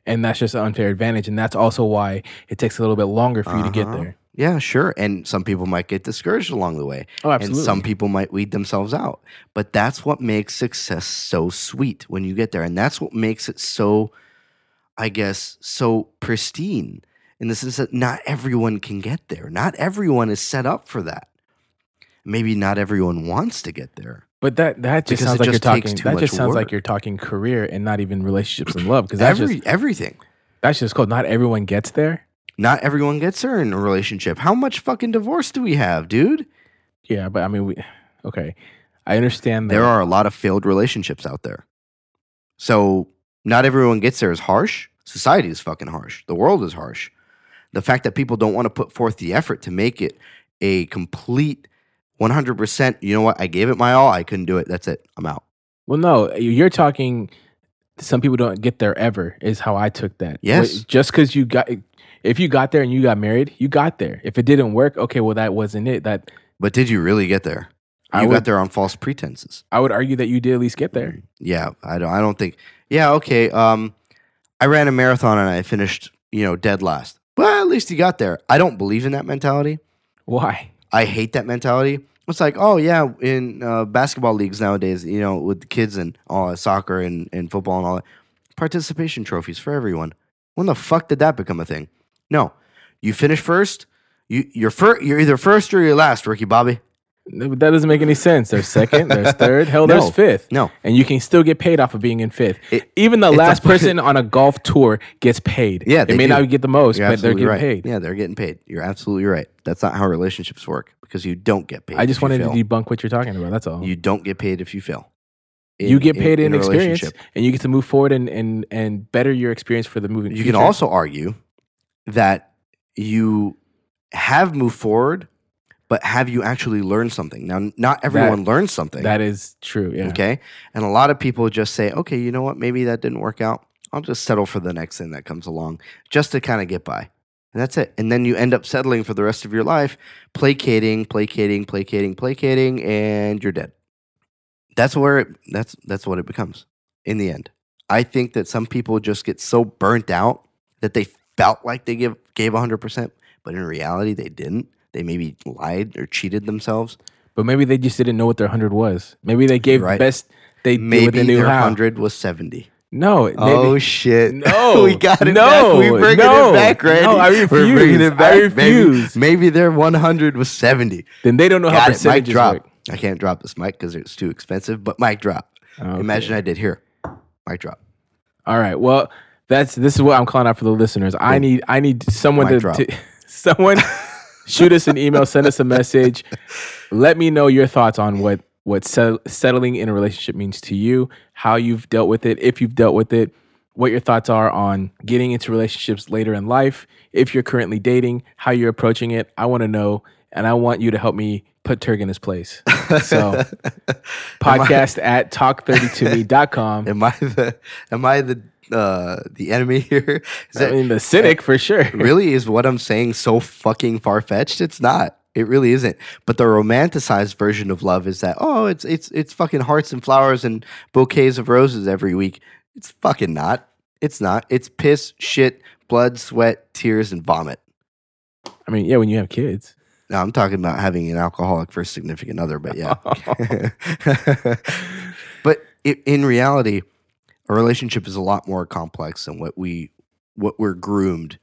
And that's just an unfair advantage. And that's also why it takes a little bit longer for you to get there. Yeah, sure. And some people might get discouraged along the way. Oh, absolutely. And some people might weed themselves out. But that's what makes success so sweet when you get there. And that's what makes it so, I guess, so pristine in the sense that not everyone can get there. Not everyone is set up for that. Maybe not everyone wants to get there. But that just sounds like you're talking. That just sounds like you're talking career and not even relationships and love. Because everything. That's just cold. Not everyone gets there. Not everyone gets there in a relationship. How much fucking divorce do we have, dude? Yeah, but I mean, okay. I understand that. There are a lot of failed relationships out there. So not everyone gets there is harsh. Society is fucking harsh. The world is harsh. The fact that people don't want to put forth the effort to make it a complete 100%, you know what? I gave it my all. I couldn't do it. That's it. I'm out. Well, no, you're talking. Some people don't get there ever is how I took that. Yes. Just because if you got there and you got married, you got there. If it didn't work, okay, well, that wasn't it. But did you really get there? You got there on false pretenses. I would argue that you did at least get there. Yeah, I don't think. Yeah, okay. I ran a marathon and I finished, dead last. Well, at least you got there. I don't believe in that mentality. Why? I hate that mentality. It's like, oh, yeah, in basketball leagues nowadays, with the kids and all that, soccer and football and all that, participation trophies for everyone. When the fuck did that become a thing? No. You finish first, you're either first or you're last, Ricky Bobby. That doesn't make any sense. There's second, there's third, hell, there's fifth. No. And you can still get paid off of being in fifth. Even the last person on a golf tour gets paid. Yeah, they may not get the most, but they're getting paid. Yeah, they're getting paid. You're absolutely right. That's not how relationships work because you don't get paid. I just wanted to debunk what you're talking about. That's all. You don't get paid if you fail. You get paid in experience, and you get to move forward and better your experience for the moving future. You can also argue that you have moved forward, but have you actually learned something? Now, not everyone learns something. That is true, yeah. Okay? And a lot of people just say, okay, you know what? Maybe that didn't work out. I'll just settle for the next thing that comes along just to kind of get by. And that's it. And then you end up settling for the rest of your life, placating, and you're dead. That's what it becomes in the end. I think that some people just get so burnt out that they felt like they gave 100%, but in reality, they didn't. They maybe lied or cheated themselves. But maybe they just didn't know what their 100 was. Maybe they gave the best they knew what they knew how. Maybe their 100 was 70. No. Maybe. Oh, shit. No. We got it back. We're bringing it back, Randy. No, I refuse. We're bringing it back. I refuse. Maybe their 100 was 70. Then they don't know how percentages work. I can't drop this mic because it's too expensive, but mic drop. Okay. Imagine I did here. Mic drop. All right. Well, this is what I'm calling out for the listeners. Boom. I need someone someone... Shoot us an email, send us a message. Let me know your thoughts on what settling in a relationship means to you, how you've dealt with it, if you've dealt with it, what your thoughts are on getting into relationships later in life, if you're currently dating, how you're approaching it. I want to know, and I want you to help me put Turg in his place. So podcast at talk30tome.com. Am I the enemy here? The cynic for sure. Really, is what I'm saying so fucking far-fetched? It's not. It really isn't. But the romanticized version of love is that, oh, it's fucking hearts and flowers and bouquets of roses every week. It's fucking not. It's not. It's piss, shit, blood, sweat, tears, and vomit. I mean, yeah, when you have kids. No, I'm talking about having an alcoholic for a significant other, but yeah. But in reality, a relationship is a lot more complex than what we're groomed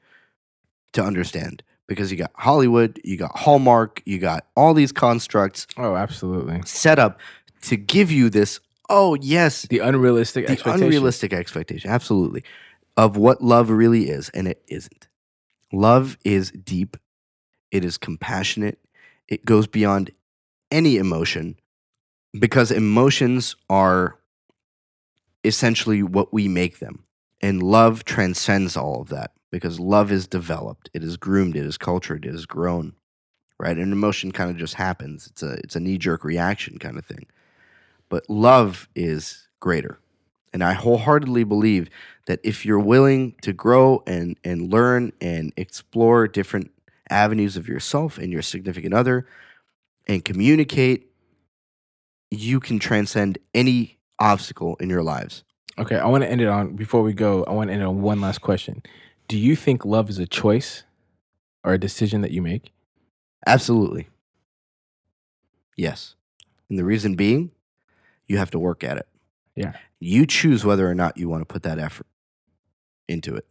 to understand. Because you got Hollywood, you got Hallmark, you got all these constructs. Oh, absolutely. Set up to give you this, oh, yes. The unrealistic expectation, absolutely, of what love really is, and it isn't. Love is deep. It is compassionate. It goes beyond any emotion, because emotions are essentially what we make them. And love transcends all of that, because love is developed. It is groomed. It is cultured. It is grown, right? And emotion kind of just happens. It's a knee-jerk reaction kind of thing. But love is greater. And I wholeheartedly believe that if you're willing to grow and learn and explore different avenues of yourself and your significant other and communicate, you can transcend any obstacle in your lives. Okay, I want to end it on, before we go, I want to end on one last question. Do you think love is a choice or a decision that you make? Absolutely. Yes. And the reason being, you have to work at it. Yeah. You choose whether or not you want to put that effort into it.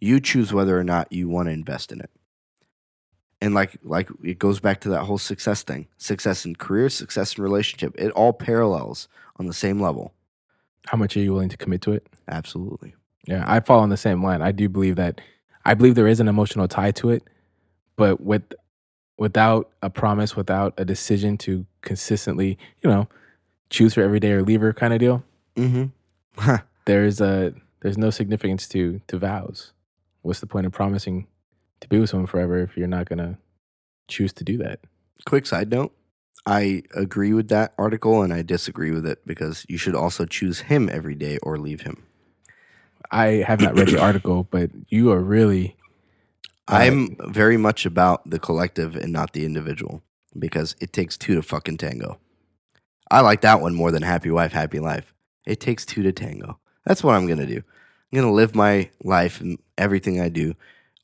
You choose whether or not you want to invest in it. And like it goes back to that whole success thing. Success in career, success in relationship. It all parallels on the same level. How much are you willing to commit to it? Absolutely. Yeah, I fall on the same line. I do believe that. I believe there is an emotional tie to it, but without a promise, without a decision to consistently, choose for every day or leave her kind of deal. Mm-hmm. There's no significance to vows. What's the point of promising to be with someone forever if you're not gonna choose to do that? Quick side note. I agree with that article and I disagree with it, because you should also choose him every day or leave him. I have not read the article, but you are really... I'm very much about the collective and not the individual, because it takes two to fucking tango. I like that one more than Happy Wife, Happy Life. It takes two to tango. That's what I'm going to do. I'm going to live my life and everything I do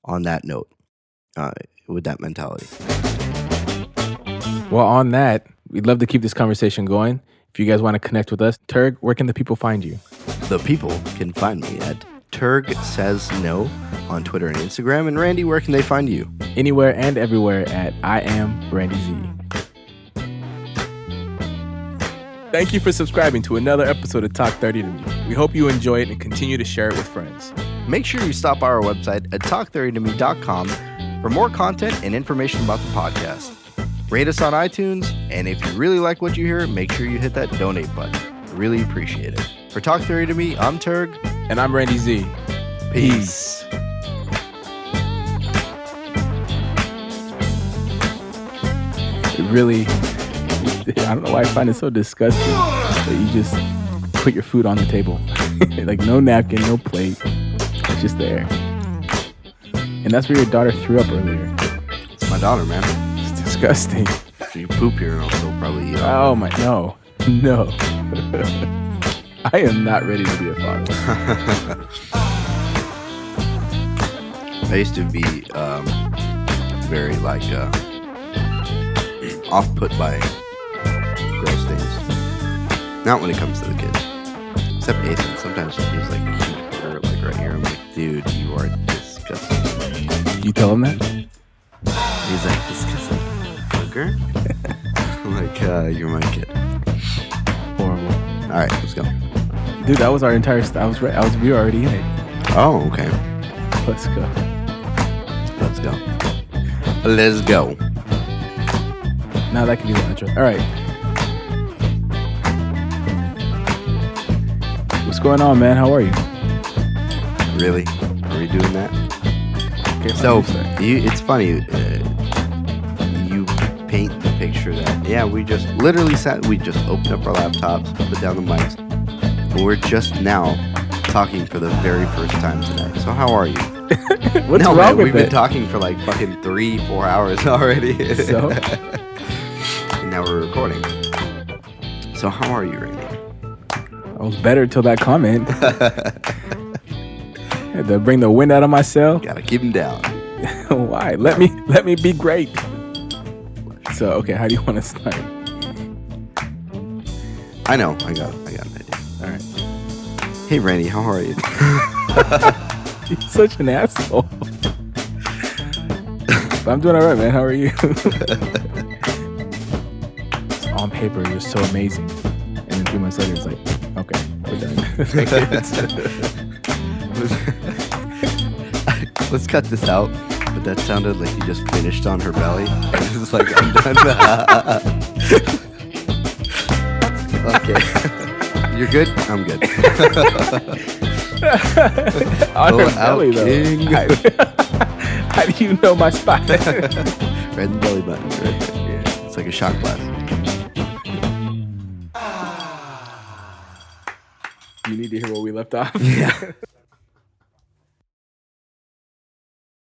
on that note, with that mentality. Well, on that, we'd love to keep this conversation going. If you guys want to connect with us, Turg, where can the people find you? The people can find me at TurgSaysNo on Twitter and Instagram. And Randy, where can they find you? Anywhere and everywhere at IamRandyZ. Thank you for subscribing to another episode of Talk 30 to Me. We hope you enjoy it and continue to share it with friends. Make sure you stop by our website at talk30tome.com for more content and information about the podcast. Rate us on iTunes, and if you really like what you hear, make sure you hit that donate button. Really appreciate it. For Talk 30 to Me, I'm Turg. And I'm Randy Z. Peace. It really, I don't know why I find it so disgusting that you just put your food on the table. Like no napkin, no plate. It's just there. And that's where your daughter threw up earlier. It's my daughter, man. Disgusting. So you poop here and I'll still probably eat. Oh my, no. I am not ready to be a father. I used to be very off-put by gross things. Not when it comes to the kids. Except Ethan. Sometimes he feels like a huge burger right here. I'm like, dude, you are disgusting. You tell him that? He's like, disgusting. You're my kid. Horrible. All right, let's go. Dude, that was our entire... we were already in it. Oh, okay. Let's go. Let's go. Let's go. Now that can be the intro. All right. What's going on, man? How are you? Really? Are we doing that? Okay, so, it's funny... paint the picture that, yeah, we just opened up our laptops, put down the mics, and we're just now talking for the very first time today. So how are you? What's wrong with it? We've been talking for like fucking 3-4 hours already. So? And now we're recording. So how are you, Randy? I was better till that comment. I had to bring the wind out of myself. Gotta keep him down. Why? Let me be great. So, okay, how do you want to start? I know. I got an idea. All right. Hey, Randy, how are you? You're such an asshole. I'm doing all right, man. How are you? On paper, you're so amazing. And then 3 months later, it's like, okay, we're done. Let's cut this out. But that sounded like you just finished on her belly. It's just like, I'm done. Okay. You're good? I'm good. On her belly, though. How do you know my spot? Right in the belly button. Right there. Yeah. It's like a shot glass. You need to hear where we left off. Yeah.